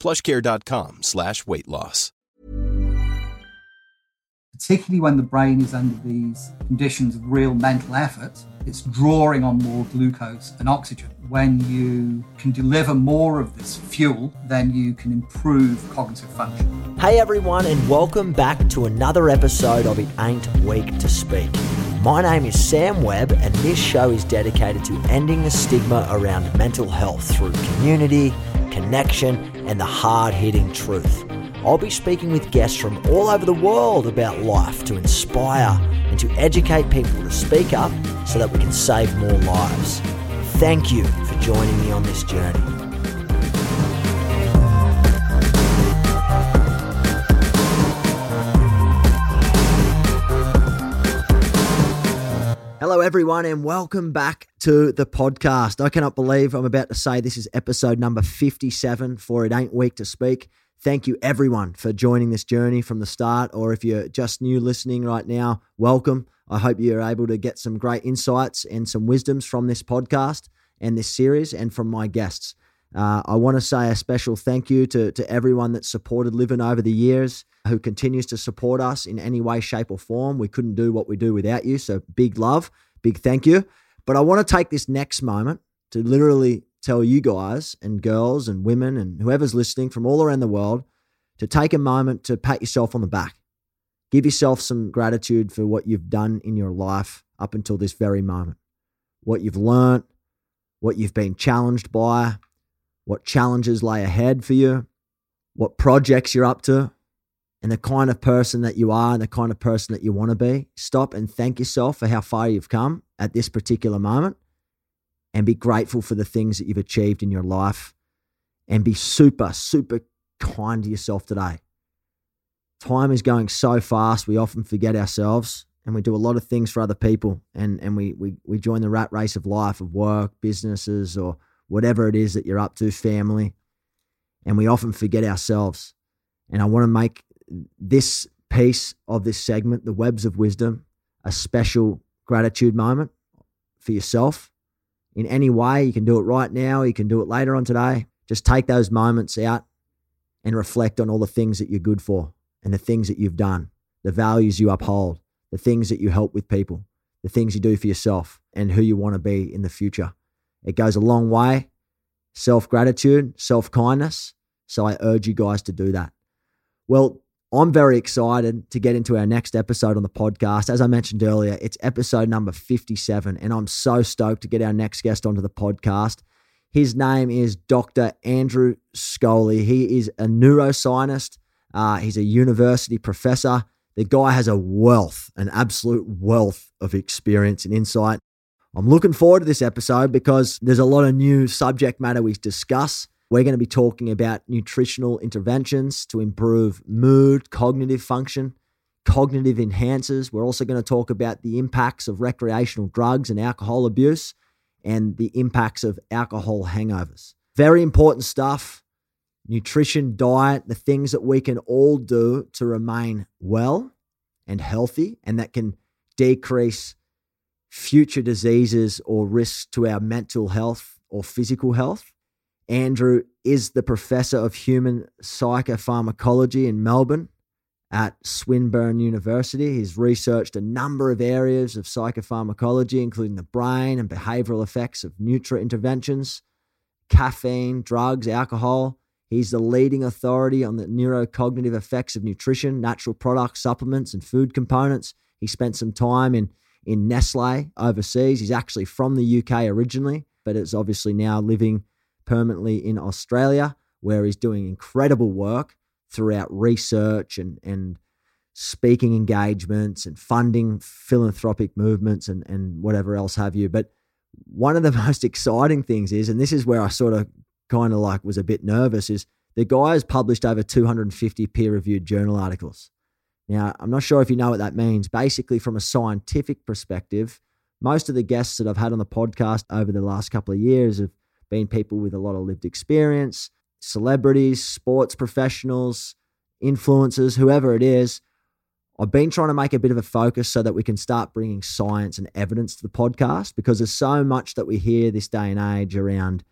PlushCare.com/weight loss. Particularly when the brain is under these conditions of real mental effort, it's drawing on more glucose and oxygen. When you can deliver more of this fuel, then you can improve cognitive function. Hey everyone, and welcome back to another episode of It Ain't Weak to Speak. My name is Sam Webb, and this show is dedicated to ending the stigma around mental health through community, connection, and the hard-hitting truth. I'll be speaking with guests from all over the world about life to inspire and to educate people to speak up so that we can save more lives. Thank you for joining me on this journey. Hello everyone, and welcome back to the podcast. I cannot believe I'm about to say this is episode number 57 for It Ain't Weak to Speak. Thank you everyone for joining this journey from the start, or if you're just new listening right now, welcome. I hope you're able to get some great insights and some wisdoms from this podcast and this series and from my guests. I want to say a special thank you to everyone that supported Livin over the years, who continues to support us in any way, shape or form. We couldn't do what we do without you, so big love, big thank you. But I want to take this next moment to literally tell you guys and girls and women and whoever's listening from all around the world to take a moment to pat yourself on the back. Give yourself some gratitude for what you've done in your life up until this very moment. What you've learned, what you've been challenged by, what challenges lay ahead for you, what projects you're up to, and the kind of person that you are and the kind of person that you want to be. Stop and thank yourself for how far you've come at this particular moment, and be grateful for the things that you've achieved in your life, and be super, super kind to yourself today. Time is going so fast, we often forget ourselves, and we do a lot of things for other people, and we join the rat race of life, of work, businesses, or whatever it is that you're up to, family, and we often forget ourselves. And I want to make this piece of this segment, the Webs of Wisdom, a special gratitude moment for yourself. In any way, you can do it right now, you can do it later on today. Just take those moments out and reflect on all the things that you're good for and the things that you've done, the values you uphold, the things that you help with people, the things you do for yourself, and who you want to be in the future. It goes a long way. Self-gratitude, self-kindness. So I urge you guys to do that. Well, I'm very excited to get into our next episode on the podcast. As I mentioned earlier, it's episode number 57, and I'm so stoked to get our next guest onto the podcast. His name is Dr. Andrew Scholey. He is a neuroscientist. He's a university professor. The guy has a wealth, an absolute wealth of experience and insight. I'm looking forward to this episode because there's a lot of new subject matter we discuss. We're going to be talking about nutritional interventions to improve mood, cognitive function, cognitive enhancers. We're also going to talk about the impacts of recreational drugs and alcohol abuse, and the impacts of alcohol hangovers. Very important stuff. Nutrition, diet, the things that we can all do to remain well and healthy, and that can decrease future diseases or risks to our mental health or physical health. Andrew is the professor of human psychopharmacology in Melbourne at Swinburne University. He's researched a number of areas of psychopharmacology, including the brain and behavioral effects of nutra interventions, caffeine, drugs, alcohol. He's the leading authority on the neurocognitive effects of nutrition, natural products, supplements, and food components. He spent some time in Nestle overseas. He's actually from the UK originally, but is obviously now living permanently in Australia, where he's doing incredible work throughout research and speaking engagements and funding philanthropic movements and whatever else have you. But one of the most exciting things is, and this is where I sort of was a bit nervous, is The guy has published over 250 peer-reviewed journal articles. Now, I'm not sure if you know what that means. Basically, from a scientific perspective, most of the guests that I've had on the podcast over the last couple of years have been people with a lot of lived experience, celebrities, sports professionals, influencers, whoever it is. I've been trying to make a bit of a focus so that we can start bringing science and evidence to the podcast, because there's so much that we hear this day and age around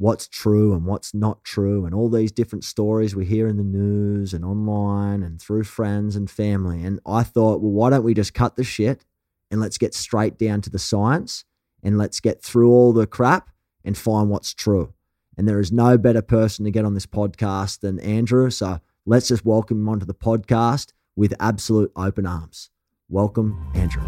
what's true and what's not true and all these different stories we hear in the news and online and through friends and family. And I thought, well, why don't we just cut the shit and let's get straight down to the science and let's get through all the crap and find what's true. And there is no better person to get on this podcast than Andrew. So let's just welcome him onto the podcast with absolute open arms. Welcome, Andrew.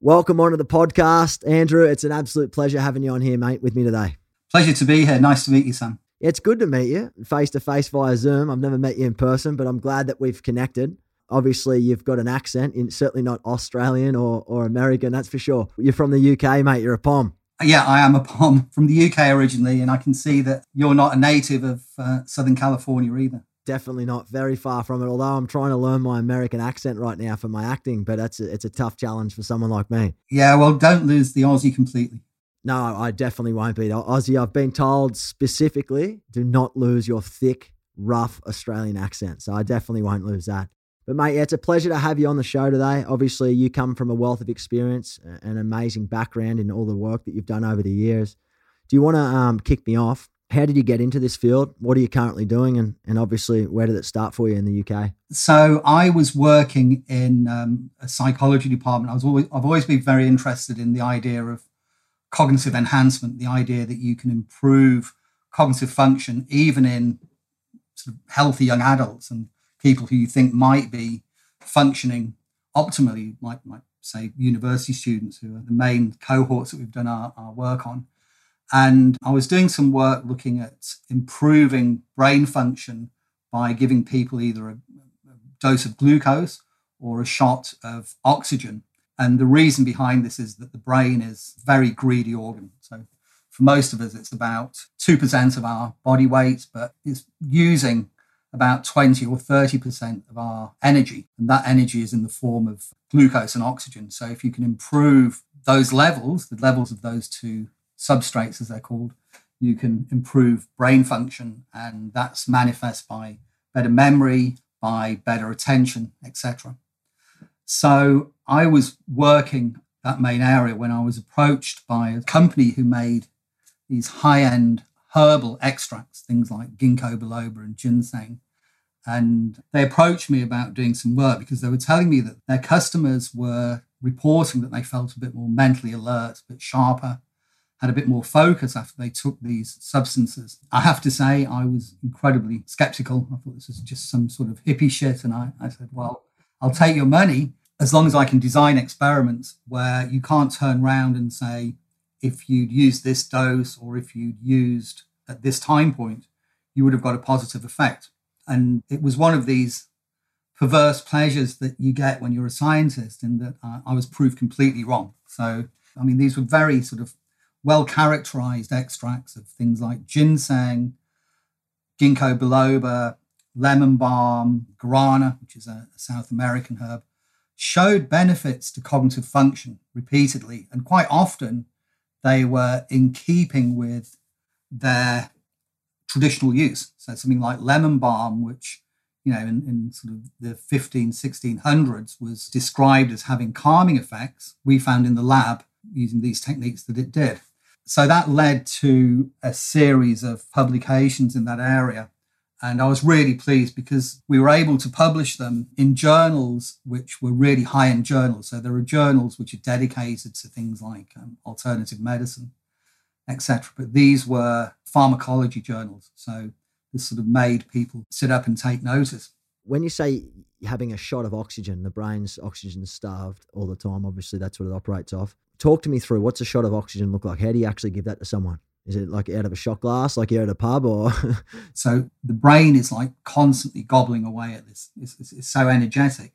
Welcome onto the podcast, Andrew. It's an absolute pleasure having you on here, mate, with me today. Pleasure to be here. Nice to meet you, Sam. It's good to meet you face-to-face via Zoom. I've never met you in person, but I'm glad that we've connected. Obviously, you've got an accent, certainly not Australian or American, that's for sure. You're from the UK, mate. You're a POM. Yeah, I am a POM from the UK originally, and I can see that you're not a native of Southern California either. Definitely not. Very far from it, although I'm trying to learn my American accent right now for my acting, but it's a tough challenge for someone like me. Yeah, well, don't lose the Aussie completely. No, I definitely won't be. Aussie, I've been told specifically, do not lose your thick, rough Australian accent, so I definitely won't lose that. But mate, yeah, it's a pleasure to have you on the show today. Obviously, you come from a wealth of experience, an amazing background in all the work that you've done over the years. Do you want to kick me off? How did you get into this field? What are you currently doing? And obviously, where did it start for you in the UK? So I was working in a psychology department. I've always been very interested in the idea of cognitive enhancement, the idea that you can improve cognitive function even in sort of healthy young adults and people who you think might be functioning optimally, like say university students, who are the main cohorts that we've done our work on. And I was doing some work looking at improving brain function by giving people either a dose of glucose or a shot of oxygen. And the reason behind this is that the brain is a very greedy organ. So for most of us, it's about 2% of our body weight, but it's using about 20 or 30% of our energy. And that energy is in the form of glucose and oxygen. So if you can improve those levels, the levels of those two substrates, as they're called, you can improve brain function. And that's manifest by better memory, by better attention, etc. So I was working that main area when I was approached by a company who made these high-end herbal extracts, things like ginkgo biloba and ginseng. And they approached me about doing some work because they were telling me that their customers were reporting that they felt a bit more mentally alert, a bit sharper, had a bit more focus after they took these substances. I have to say, I was incredibly skeptical. I thought this was just some sort of hippie shit. And I said, well, I'll take your money as long as I can design experiments where you can't turn around and say, if you'd used this dose or if you'd used at this time point, you would have got a positive effect. And it was one of these perverse pleasures that you get when you're a scientist, in that I was proved completely wrong. So, I mean, these were very sort of well-characterized extracts of things like ginseng, ginkgo biloba, lemon balm, guarana, which is a South American herb, showed benefits to cognitive function repeatedly. And quite often, they were in keeping with their traditional use. So something like lemon balm, which, you know, in sort of the 1600s was described as having calming effects, we found in the lab using these techniques that it did. So that led to a series of publications in that area. And I was really pleased because we were able to publish them in journals which were really high-end journals. So there are journals which are dedicated to things like alternative medicine, etc. But these were pharmacology journals. So this sort of made people sit up and take notice. When you say having a shot of oxygen, the brain's oxygen is starved all the time. Obviously, that's what it operates off. Talk to me through, what's a shot of oxygen look like? How do you actually give that to someone? Is it like out of a shot glass, like you're at a pub, or? So the brain is like constantly gobbling away at this. It's so energetic.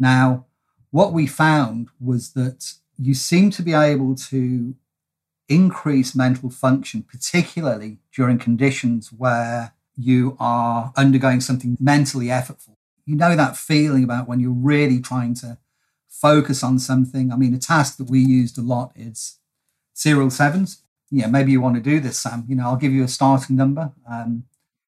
Now, what we found was that you seem to be able to increase mental function, particularly during conditions where you are undergoing something mentally effortful. You know that feeling about when you're really trying to focus on something. I mean, a task that we used a lot is serial sevens. Yeah, maybe you want to do this, Sam. You know, I'll give you a starting number,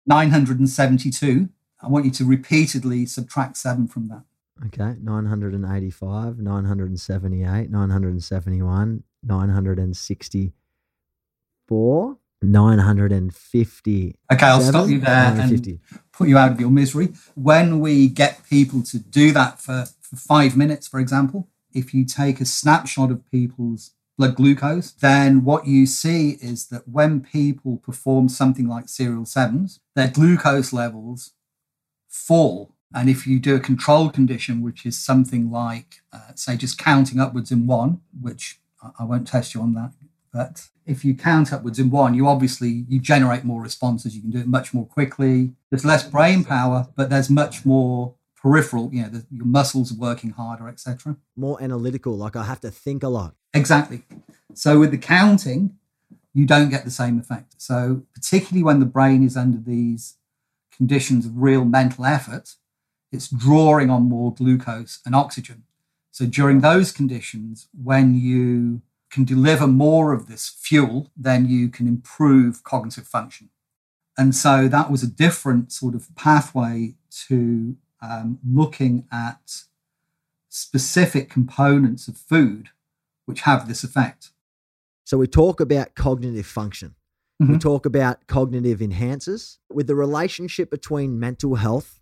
972. I want you to repeatedly subtract 7 from that. Okay, 985, 978, 971, 964, 950. Okay, I'll stop you there and put you out of your misery. When we get people to do that for 5 minutes, for example, if you take a snapshot of people's blood glucose, then what you see is that when people perform something like serial sevens, their glucose levels fall. And if you do a control condition, which is something like, say, just counting upwards in one, which I won't test you on that, but if you count upwards in one, you generate more responses. You can do it much more quickly. There's less brain power, but there's much more peripheral, you know, your muscles are working harder, etc. More analytical, like I have to think a lot. Exactly. So with the counting, you don't get the same effect. So particularly when the brain is under these conditions of real mental effort, it's drawing on more glucose and oxygen. So during those conditions, when you can deliver more of this fuel, then you can improve cognitive function. And so that was a different sort of pathway to looking at specific components of food which have this effect. So we talk about cognitive function. Mm-hmm. We talk about cognitive enhancers. With the relationship between mental health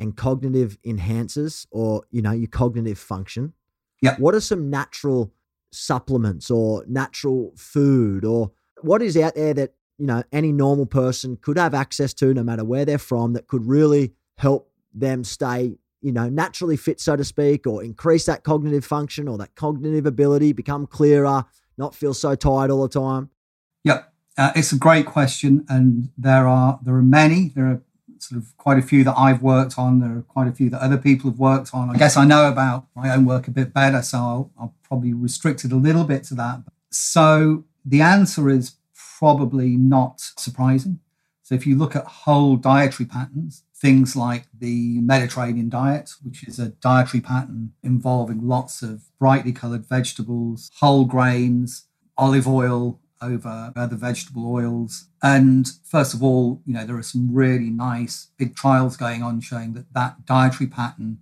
and cognitive enhancers, or, you know, your cognitive function, yep, what are some natural supplements or natural food, or what is out there that, you know, any normal person could have access to no matter where they're from that could really help them stay, you know, naturally fit, so to speak, or increase that cognitive function or that cognitive ability, become clearer, not feel so tired all the time? Yep. It's a great question. And there are many. There are sort of quite a few that I've worked on. There are quite a few that other people have worked on. I guess I know about my own work a bit better, so I'll probably restrict it a little bit to that. So the answer is probably not surprising. So if you look at whole dietary patterns, things like the Mediterranean diet, which is a dietary pattern involving lots of brightly coloured vegetables, whole grains, olive oil over other vegetable oils. And first of all, you know, there are some really nice big trials going on showing that that dietary pattern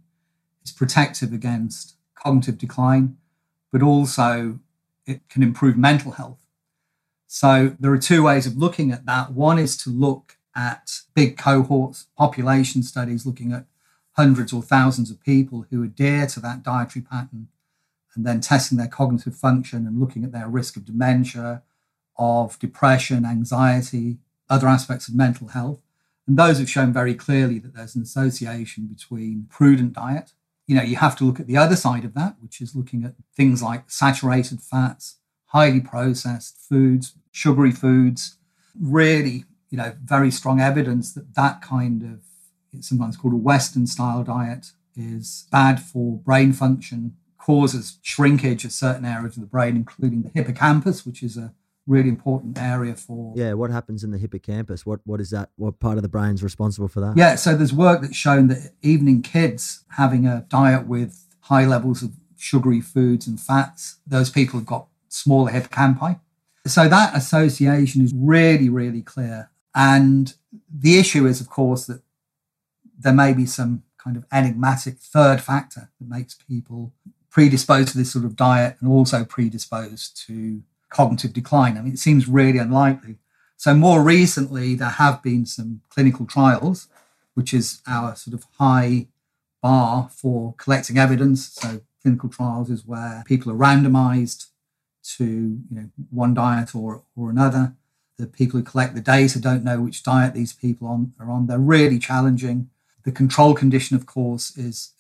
is protective against cognitive decline, but also it can improve mental health. So there are two ways of looking at that. One is to look at big cohorts, population studies, looking at hundreds or thousands of people who adhere to that dietary pattern, and then testing their cognitive function and looking at their risk of dementia, of depression, anxiety, other aspects of mental health. And those have shown very clearly that there's an association between prudent diet. You know, you have to look at the other side of that, which is looking at things like saturated fats, highly processed foods, sugary foods, really, you know, very strong evidence that that kind of, it's sometimes called a Western-style diet, is bad for brain function, causes shrinkage of certain areas of the brain, including the hippocampus, which is a really important area for... Yeah, what happens in the hippocampus? What is that? What part of the brain's responsible for that? Yeah, so there's work that's shown that even in kids, having a diet with high levels of sugary foods and fats, those people have got smaller hippocampi. So that association is really, really clear. And the issue is, of course, that there may be some kind of enigmatic third factor that makes people predisposed to this sort of diet and also predisposed to cognitive decline. I mean, it seems really unlikely. So more recently, there have been some clinical trials, which is our sort of high bar for collecting evidence. So clinical trials is where people are randomized to, you know, one diet or another. The people who collect the data don't know which diet these people are on. They're really challenging. The control condition, of course, is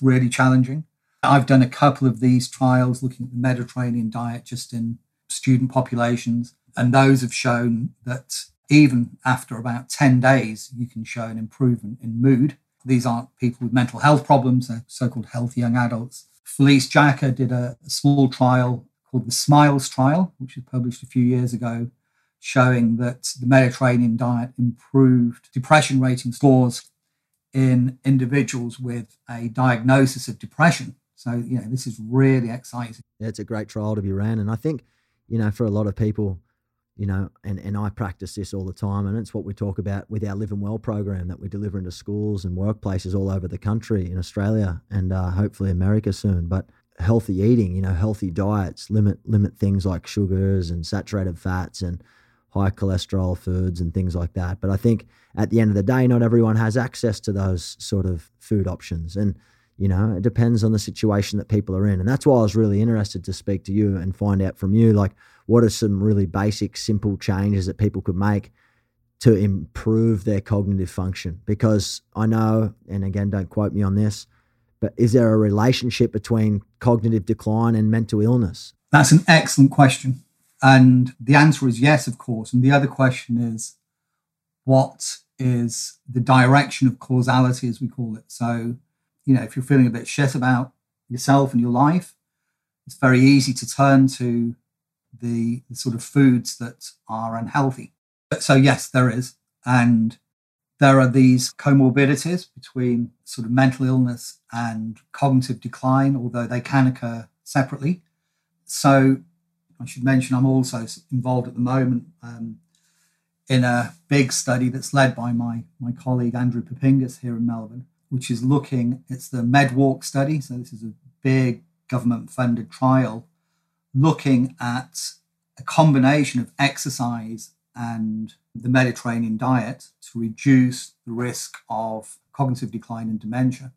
really challenging. I've done a couple of these trials looking at the Mediterranean diet just in student populations, and those have shown that even after about 10 days, you can show an improvement in mood. These aren't people with mental health problems, they're so-called healthy young adults. Felice Jacker did a small trial called the SMILES trial, which was published a few years ago, showing that the Mediterranean diet improved depression rating scores in individuals with a diagnosis of depression. So, you know, this is really exciting. Yeah, it's a great trial to be ran. And I think, you know, for a lot of people, you know, and I practice this all the time, and it's what we talk about with our Livin' Well program that we deliver into schools and workplaces all over the country, in Australia and hopefully America soon. But healthy eating, you know, healthy diets limit things like sugars and saturated fats and high cholesterol foods and things like that. But I think at the end of the day, not everyone has access to those sort of food options. And, you know, it depends on the situation that people are in. And that's why I was really interested to speak to you and find out from you, like, what are some really basic, simple changes that people could make to improve their cognitive function? Because I know, and again, don't quote me on this, but is there a relationship between cognitive decline and mental illness? That's an excellent question. And the answer is yes, of course. And the other question is, what is the direction of causality, as we call it? So, you know, if you're feeling a bit shit about yourself and your life, it's very easy to turn to the sort of foods that are unhealthy. So yes, there is. And there are these comorbidities between sort of mental illness and cognitive decline, although they can occur separately. So I should mention I'm also involved at the moment in a big study that's led by my colleague Andrew Papingas here in Melbourne, which is looking, it's the MedWalk study. So this is a big government-funded trial looking at a combination of exercise and the Mediterranean diet to reduce the risk of cognitive decline and dementia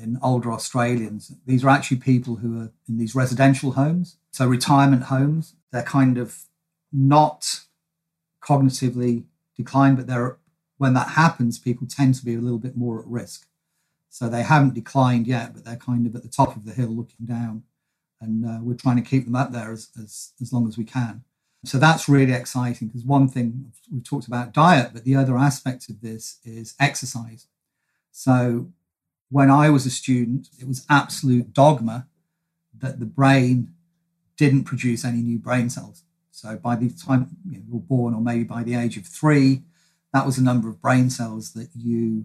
in older Australians. These are actually people who are in these residential homes, so retirement homes. They're kind of not cognitively declined, but when that happens, people tend to be a little bit more at risk. So they haven't declined yet, but they're kind of at the top of the hill looking down. And we're trying to keep them up there as long as we can. So that's really exciting, because one thing, we talked about diet, but the other aspect of this is exercise. So when I was a student, it was absolute dogma that the brain didn't produce any new brain cells. So by the time you were born, or maybe by the age of 3, that was the number of brain cells that you...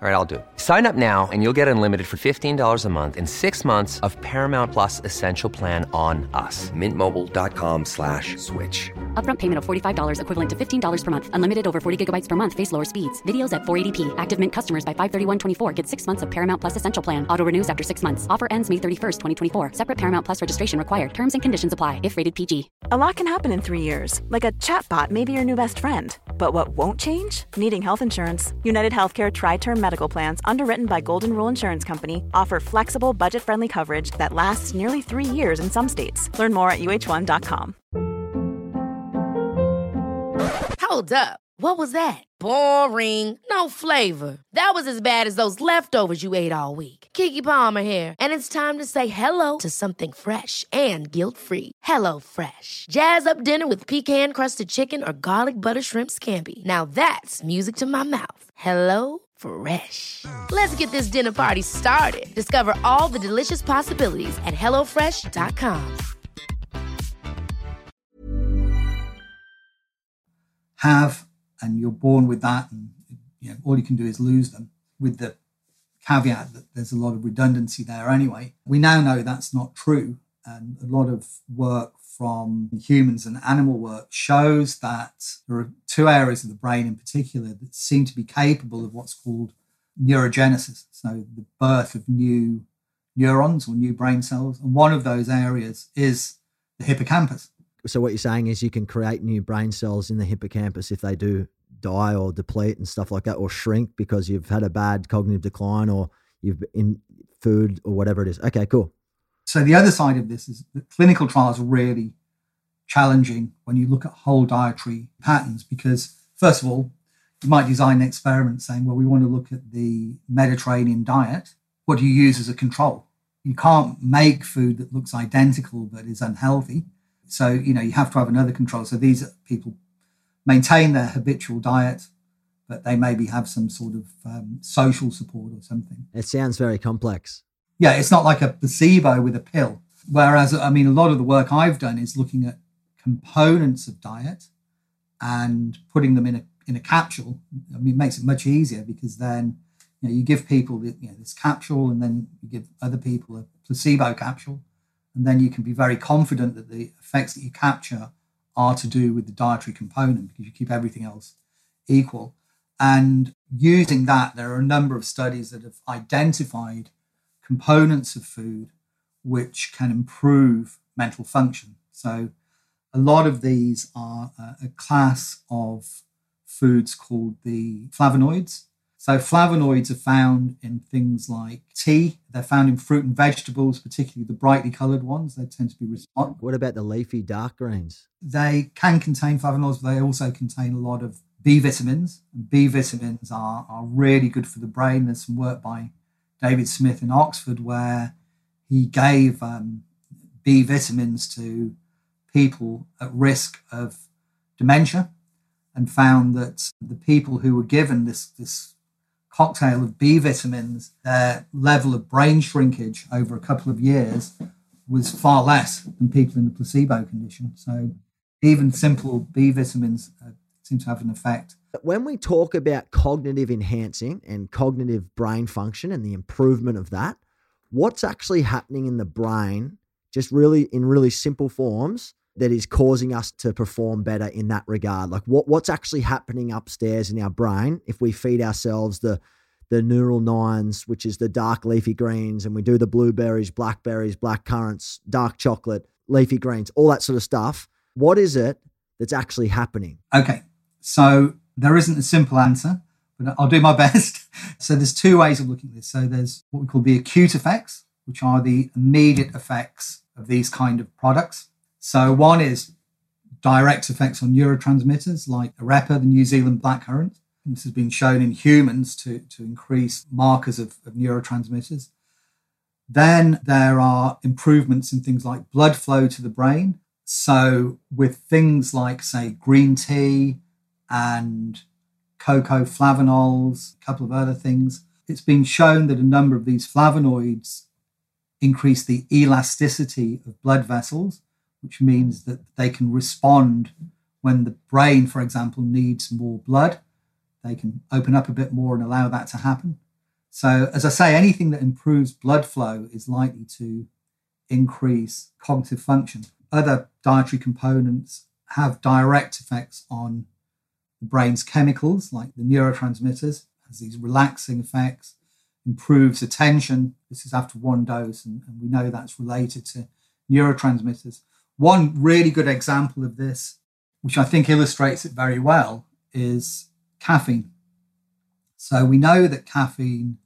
All right, I'll do it. Sign up now and you'll get unlimited for $15 a month and 6 months of Paramount Plus Essential Plan on us. MintMobile.com/switch. Upfront payment of $45 equivalent to $15 per month. Unlimited over 40 gigabytes per month. Face lower speeds. Videos at 480p. Active Mint customers by 531.24 get 6 months of Paramount Plus Essential Plan. Auto renews after 6 months. Offer ends May 31st, 2024. Separate Paramount Plus registration required. Terms and conditions apply if rated PG. A lot can happen in 3 years. Like a chatbot may be your new best friend. But what won't change? Needing health insurance. United Healthcare Tri-Term Medical Plans, underwritten by Golden Rule Insurance Company, offer flexible, budget-friendly coverage that lasts nearly 3 years in some states. Learn more at uh1.com. Hold up. What was that? Boring. No flavor. That was as bad as those leftovers you ate all week. Keke Palmer here. And it's time to say hello to something fresh and guilt-free. HelloFresh. Jazz up dinner with pecan-crusted chicken or garlic butter shrimp scampi. Now that's music to my mouth. HelloFresh. Let's get this dinner party started. Discover all the delicious possibilities at HelloFresh.com. And you're born with that, and you know, all you can do is lose them, with the caveat that there's a lot of redundancy there anyway. We now know that's not true, and a lot of work from humans and animal work shows that there are two areas of the brain in particular that seem to be capable of what's called neurogenesis, so the birth of new neurons or new brain cells, and one of those areas is the hippocampus. So what you're saying is you can create new brain cells in the hippocampus if they do die or deplete and stuff like that, or shrink because you've had a bad cognitive decline or you've in food or whatever it is. Okay, cool. So the other side of this is that clinical trials are really challenging when you look at whole dietary patterns, because first of all, you might design an experiment saying, well, we want to look at the Mediterranean diet. What do you use as a control? You can't make food that looks identical but is unhealthy. So, you know, you have to have another control. So these people maintain their habitual diet, but they maybe have some sort of social support or something. It sounds very complex. Yeah, it's not like a placebo with a pill. Whereas, I mean, a lot of the work I've done is looking at components of diet and putting them in a capsule. I mean, it makes it much easier because then, you know, you give people this capsule and then you give other people a placebo capsule, and then you can be very confident that the effects that you capture are to do with the dietary component because you keep everything else equal. And using that, there are a number of studies that have identified components of food which can improve mental function. So a lot of these are a class of foods called the flavonoids. So flavonoids are found in things like tea. They're found in fruit and vegetables, particularly the brightly coloured ones. They tend to be responsible. What about the leafy dark greens? They can contain flavonoids, but they also contain a lot of B vitamins. And B vitamins are really good for the brain. There's some work by David Smith in Oxford where he gave B vitamins to people at risk of dementia and found that the people who were given this cocktail of B vitamins, their level of brain shrinkage over a couple of years was far less than people in the placebo condition. So even simple B vitamins seem to have an effect. When we talk about cognitive enhancing and cognitive brain function and the improvement of that, what's actually happening in the brain, just really in really simple forms, that is causing us to perform better in that regard? Like what's actually happening upstairs in our brain if we feed ourselves the neural nines, which is the dark leafy greens, and we do the blueberries, blackberries, black currants, dark chocolate, leafy greens, all that sort of stuff? What is it that's actually happening? Okay, so there isn't a simple answer, but I'll do my best. So there's two ways of looking at this. So there's what we call the acute effects, which are the immediate effects of these kind of products. So one is direct effects on neurotransmitters like arepa, the New Zealand blackcurrant. This has been shown in humans to increase markers of neurotransmitters. Then there are improvements in things like blood flow to the brain. So with things like, say, green tea and cocoa flavonols, a couple of other things, it's been shown that a number of these flavonoids increase the elasticity of blood vessels, which means that they can respond when the brain, for example, needs more blood. They can open up a bit more and allow that to happen. So, as I say, anything that improves blood flow is likely to increase cognitive function. Other dietary components have direct effects on the brain's chemicals, like the neurotransmitters, has these relaxing effects, improves attention. This is after one dose, and we know that's related to neurotransmitters. One really good example of this, which I think illustrates it very well, is caffeine. So we know that caffeine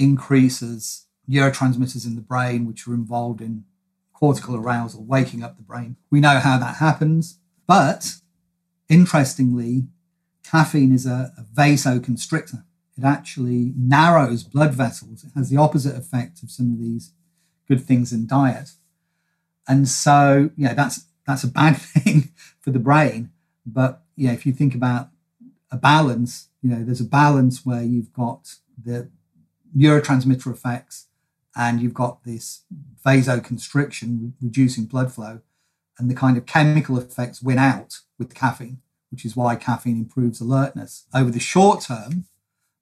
increases neurotransmitters in the brain, which are involved in cortical arousal, waking up the brain. We know how that happens. But interestingly, caffeine is a vasoconstrictor. It actually narrows blood vessels. It has the opposite effect of some of these good things in diet. And so, that's a bad thing for the brain. But, if you think about a balance, there's a balance where you've got the neurotransmitter effects and you've got this vasoconstriction, reducing blood flow, and the kind of chemical effects win out with caffeine, which is why caffeine improves alertness over the short term.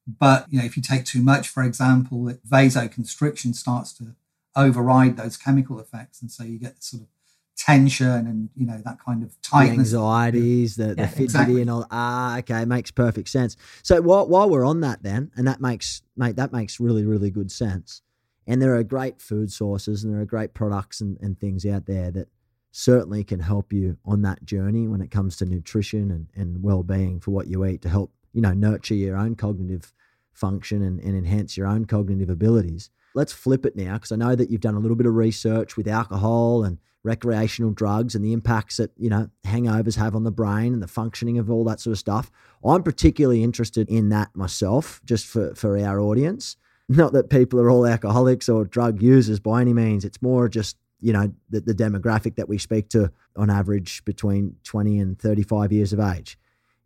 But, if you take too much, for example, vasoconstriction starts to override those chemical effects, and so you get sort of tension and that kind of tightness, the anxieties, the fidgety, exactly. And all. Okay, makes perfect sense. So while we're on that, then, and that makes really, really good sense. And there are great food sources and there are great products and things out there that certainly can help you on that journey when it comes to nutrition and well-being for what you eat to help, you know, nurture your own cognitive function and enhance your own cognitive abilities. Let's flip it now, because I know that you've done a little bit of research with alcohol and recreational drugs and the impacts that, you know, hangovers have on the brain and the functioning of all that sort of stuff. I'm particularly interested in that myself, just for our audience. Not that people are all alcoholics or drug users by any means. It's more just, you know, the demographic that we speak to on average between 20 and 35 years of age.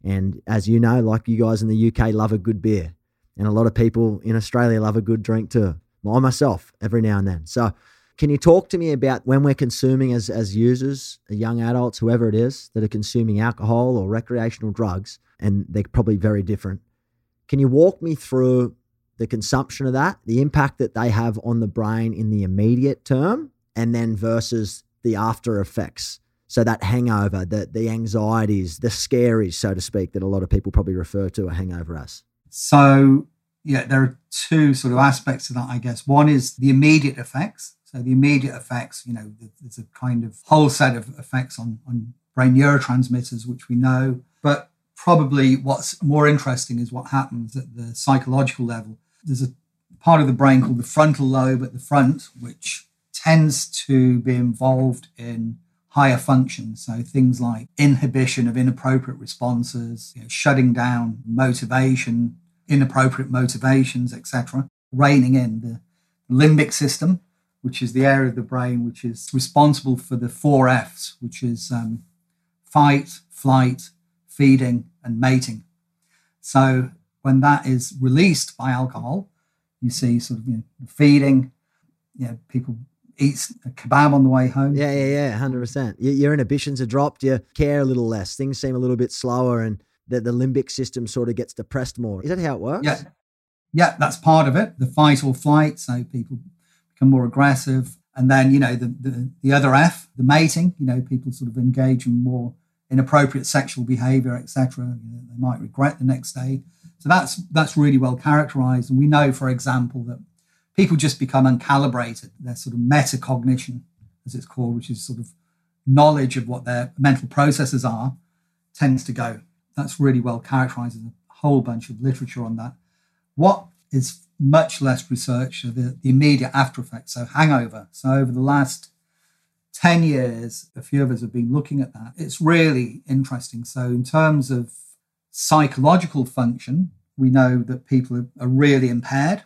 And as you know, like you guys in the UK love a good beer, and a lot of people in Australia love a good drink too. I myself, every now and then. So can you talk to me about when we're consuming as users, young adults, whoever it is, that are consuming alcohol or recreational drugs, and they're probably very different. Can you walk me through the consumption of that, the impact that they have on the brain in the immediate term, and then versus the after effects? So that hangover, the anxieties, the scaries, so to speak, that a lot of people probably refer to a hangover as. So yeah, there are two sort of aspects to that, I guess. One is the immediate effects. So the immediate effects, you know, there's a kind of whole set of effects on brain neurotransmitters, which we know. But probably what's more interesting is what happens at the psychological level. There's a part of the brain called the frontal lobe at the front, which tends to be involved in higher functions. So things like inhibition of inappropriate responses, you know, shutting down motivation, inappropriate motivations, etc., reining in the limbic system, which is the area of the brain which is responsible for the four Fs, which is fight, flight, feeding, and mating. So when that is released by alcohol, you see sort of, you know, feeding, you know, people eat a kebab on the way home. Yeah, 100%. Your inhibitions are dropped, you care a little less, things seem a little bit slower, and that the limbic system sort of gets depressed more. Is that how it works? Yeah, that's part of it. The fight or flight, so people become more aggressive. And then, you know, the other F, the mating, you know, people sort of engage in more inappropriate sexual behaviour, etc. They might regret the next day. So that's really well characterised. And we know, for example, that people just become uncalibrated. Their sort of metacognition, as it's called, which is sort of knowledge of what their mental processes are, tends to go. That's really well characterized. There's a whole bunch of literature on that. What is much less research are the immediate after effects, so hangover. So over the last 10 years, a few of us have been looking at that. It's really interesting. So in terms of psychological function, we know that people are really impaired.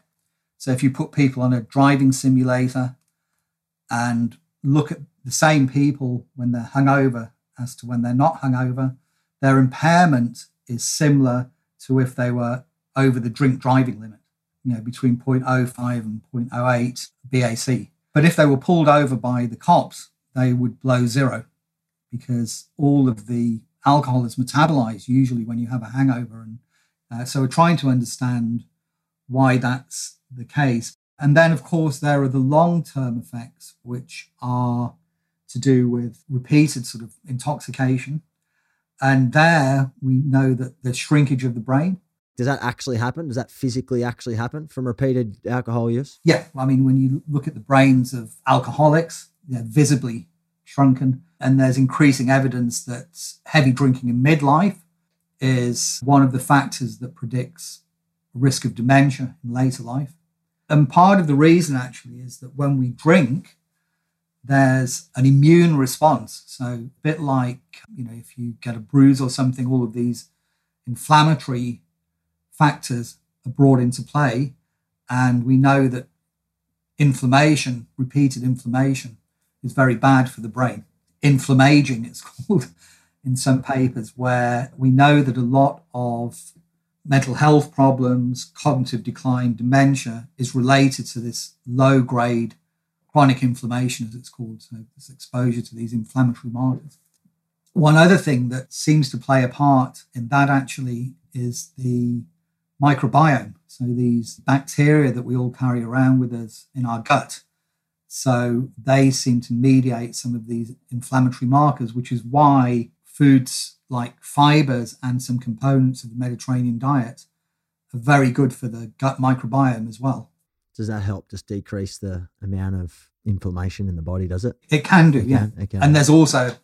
So if you put people on a driving simulator and look at the same people when they're hungover as to when they're not hungover, their impairment is similar to if they were over the drink driving limit, you know, between 0.05 and 0.08 BAC. But if they were pulled over by the cops, they would blow zero, because all of the alcohol is metabolized usually when you have a hangover. And so we're trying to understand why that's the case. And then, of course, there are the long-term effects, which are to do with repeated sort of intoxication. And there we know that the shrinkage of the brain. Does that actually happen? Does that physically actually happen from repeated alcohol use? Yeah. I mean, when you look at the brains of alcoholics, they're visibly shrunken. And there's increasing evidence that heavy drinking in midlife is one of the factors that predicts risk of dementia in later life. And part of the reason actually is that when we drink, there's an immune response. So a bit like, you know, if you get a bruise or something, all of these inflammatory factors are brought into play. And we know that inflammation, repeated inflammation, is very bad for the brain. Inflammaging, it's called in some papers, where we know that a lot of mental health problems, cognitive decline, dementia is related to this low-grade chronic inflammation, as it's called, so this exposure to these inflammatory markers. One other thing that seems to play a part in that actually is the microbiome, so these bacteria that we all carry around with us in our gut. So they seem to mediate some of these inflammatory markers, which is why foods like fibres and some components of the Mediterranean diet are very good for the gut microbiome as well. Does that help just decrease the amount of inflammation in the body, does it? It can do, yeah. And there's also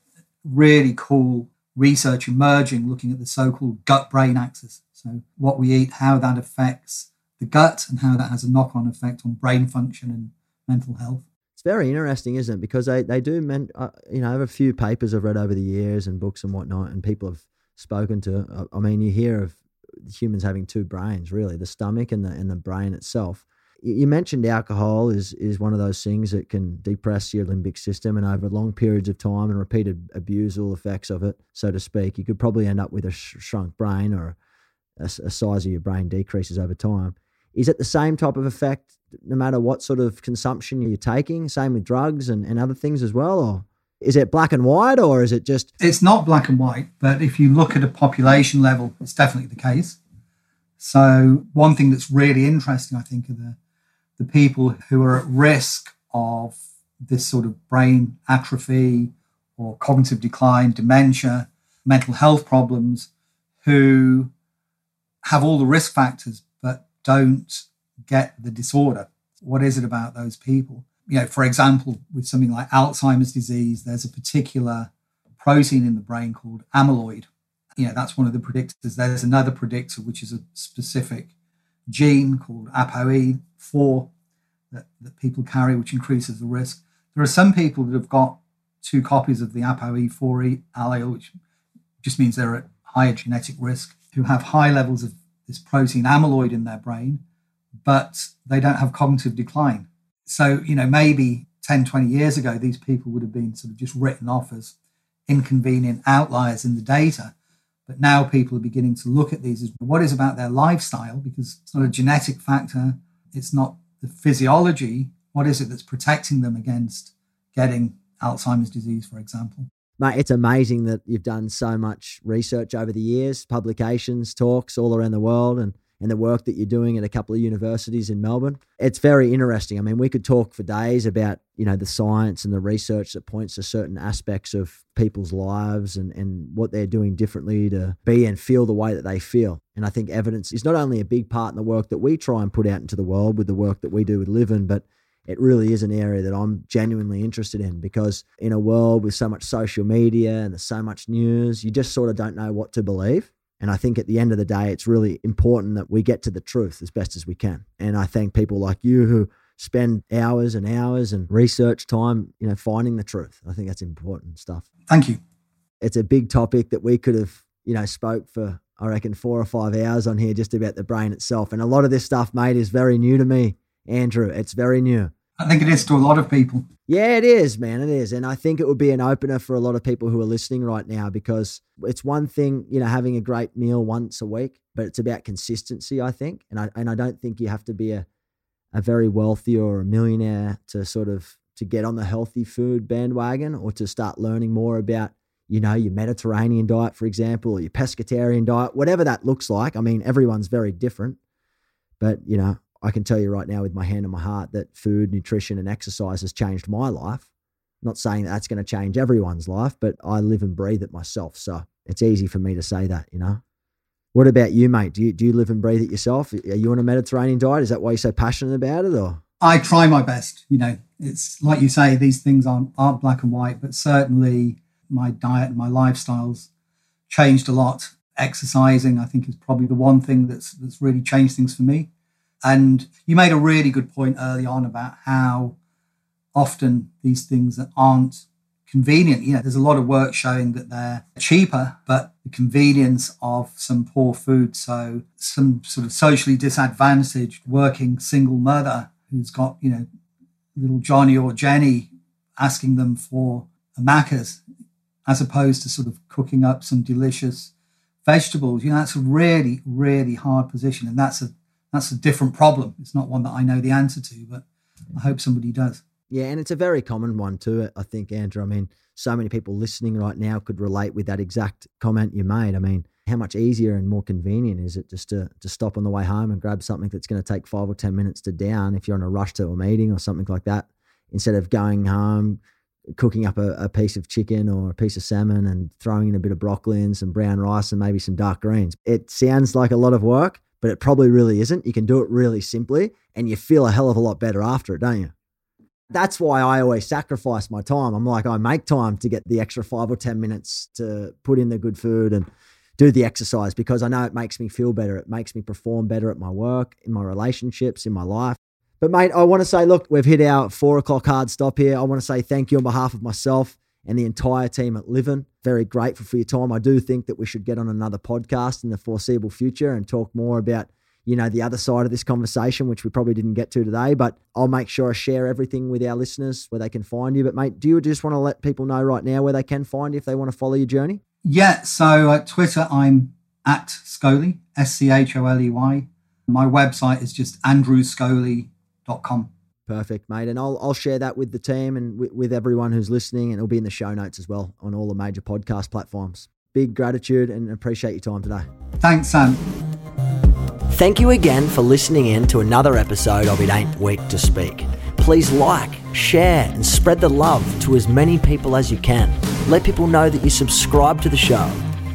really cool research emerging looking at the so-called gut-brain axis. So what we eat, how that affects the gut and how that has a knock-on effect on brain function and mental health. It's very interesting, isn't it? Because they do, I have a few papers I've read over the years and books and whatnot, and people have spoken to, I mean, you hear of humans having two brains, really, the stomach and the brain itself. You mentioned alcohol is one of those things that can depress your limbic system, and over long periods of time and repeated abusal effects of it, so to speak, you could probably end up with a shrunk brain or a size of your brain decreases over time. Is it the same type of effect no matter what sort of consumption you're taking? Same with drugs and other things as well? Or is it black and white, or is it just... It's not black and white, but if you look at a population level, it's definitely the case. So one thing that's really interesting, I think, are the people who are at risk of this sort of brain atrophy or cognitive decline, dementia, mental health problems, who have all the risk factors but don't get the disorder. What is it about those people? You know, for example, with something like Alzheimer's disease, there's a particular protein in the brain called amyloid. You know, that's one of the predictors. There's another predictor, which is a specific gene called ApoE4 that people carry, which increases the risk. There are some people that have got two copies of the ApoE4 allele, which just means they're at higher genetic risk, who have high levels of this protein amyloid in their brain, but they don't have cognitive decline. So, you know, maybe 10, 20 years ago, these people would have been sort of just written off as inconvenient outliers in the data. But now people are beginning to look at these as what is about their lifestyle, because it's not a genetic factor, it's not the physiology. What is it that's protecting them against getting Alzheimer's disease, for example? Mate, it's amazing that you've done so much research over the years, publications, talks all around the world, and the work that you're doing at a couple of universities in Melbourne. It's very interesting. I mean, we could talk for days about, you know, the science and the research that points to certain aspects of people's lives and what they're doing differently to be and feel the way that they feel. And I think evidence is not only a big part in the work that we try and put out into the world with the work that we do with Livin, but it really is an area that I'm genuinely interested in, because in a world with so much social media and there's so much news, you just sort of don't know what to believe. And I think at the end of the day, it's really important that we get to the truth as best as we can. And I thank people like you who spend hours and hours and research time, you know, finding the truth. I think that's important stuff. Thank you. It's a big topic that we could have, you know, spoke for, I reckon, 4 or 5 hours on here just about the brain itself. And a lot of this stuff, mate, is very new to me, Andrew. It's very new. I think it is to a lot of people. Yeah, it is, man. It is. And I think it would be an opener for a lot of people who are listening right now, because it's one thing, you know, having a great meal once a week, but it's about consistency, I think. And I don't think you have to be a very wealthy or a millionaire to sort of to get on the healthy food bandwagon, or to start learning more about, you know, your Mediterranean diet, for example, or your pescatarian diet, whatever that looks like. I mean, everyone's very different, but, you know, I can tell you right now with my hand on my heart that food, nutrition, and exercise has changed my life. I'm not saying that that's going to change everyone's life, but I live and breathe it myself. So it's easy for me to say that, you know. What about you, mate? Do you live and breathe it yourself? Are you on a Mediterranean diet? Is that why you're so passionate about it? Or I try my best. You know, it's like you say, these things aren't black and white, but certainly my diet and my lifestyle's changed a lot. Exercising, I think, is probably the one thing that's really changed things for me. And you made a really good point early on about how often these things that aren't convenient, you know, there's a lot of work showing that they're cheaper, but the convenience of some poor food. So some sort of socially disadvantaged working single mother who's got, you know, little Johnny or Jenny asking them for a Macca's, as opposed to sort of cooking up some delicious vegetables. You know, that's a really, really hard position. And that's a different problem. It's not one that I know the answer to, but I hope somebody does. Yeah, and it's a very common one too, I think, Andrew. I mean, so many people listening right now could relate with that exact comment you made. I mean, how much easier and more convenient is it just to stop on the way home and grab something that's going to take 5 or 10 minutes to down if you're on a rush to a meeting or something like that, instead of going home, cooking up a piece of chicken or a piece of salmon and throwing in a bit of broccoli and some brown rice and maybe some dark greens. It sounds like a lot of work, but it probably really isn't. You can do it really simply, and you feel a hell of a lot better after it, don't you? That's why I always sacrifice my time. I'm like, I make time to get the extra 5 or 10 minutes to put in the good food and do the exercise because I know it makes me feel better. It makes me perform better at my work, in my relationships, in my life. But mate, I want to say, look, we've hit our 4 o'clock hard stop here. I want to say thank you on behalf of myself and the entire team at Livin. Very grateful for your time. I do think that we should get on another podcast in the foreseeable future and talk more about, you know, the other side of this conversation, which we probably didn't get to today, but I'll make sure I share everything with our listeners where they can find you. But mate, do you just want to let people know right now where they can find you if they want to follow your journey? Yeah. So at Twitter, I'm at Scholey, S-C-H-O-L-E-Y. My website is just andrewscholey.com. Perfect, mate. And I'll share that with the team and with everyone who's listening, and it'll be in the show notes as well on all the major podcast platforms. Big gratitude and appreciate your time today. Thanks, Sam. Thank you again for listening in to another episode of It Ain't Weak to Speak. Please like, share, and spread the love to as many people as you can. Let people know that you subscribe to the show.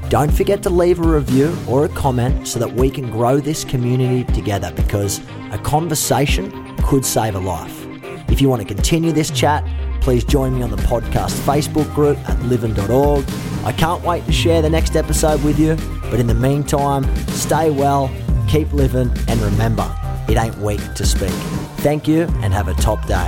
Don't forget to leave a review or a comment so that we can grow this community together, because a conversation could save a life. If you want to continue this chat, please join me on the podcast Facebook group at livin.org. I can't wait to share the next episode with you, but in the meantime, stay well, keep living, and remember, it ain't weak to speak. Thank you and have a top day.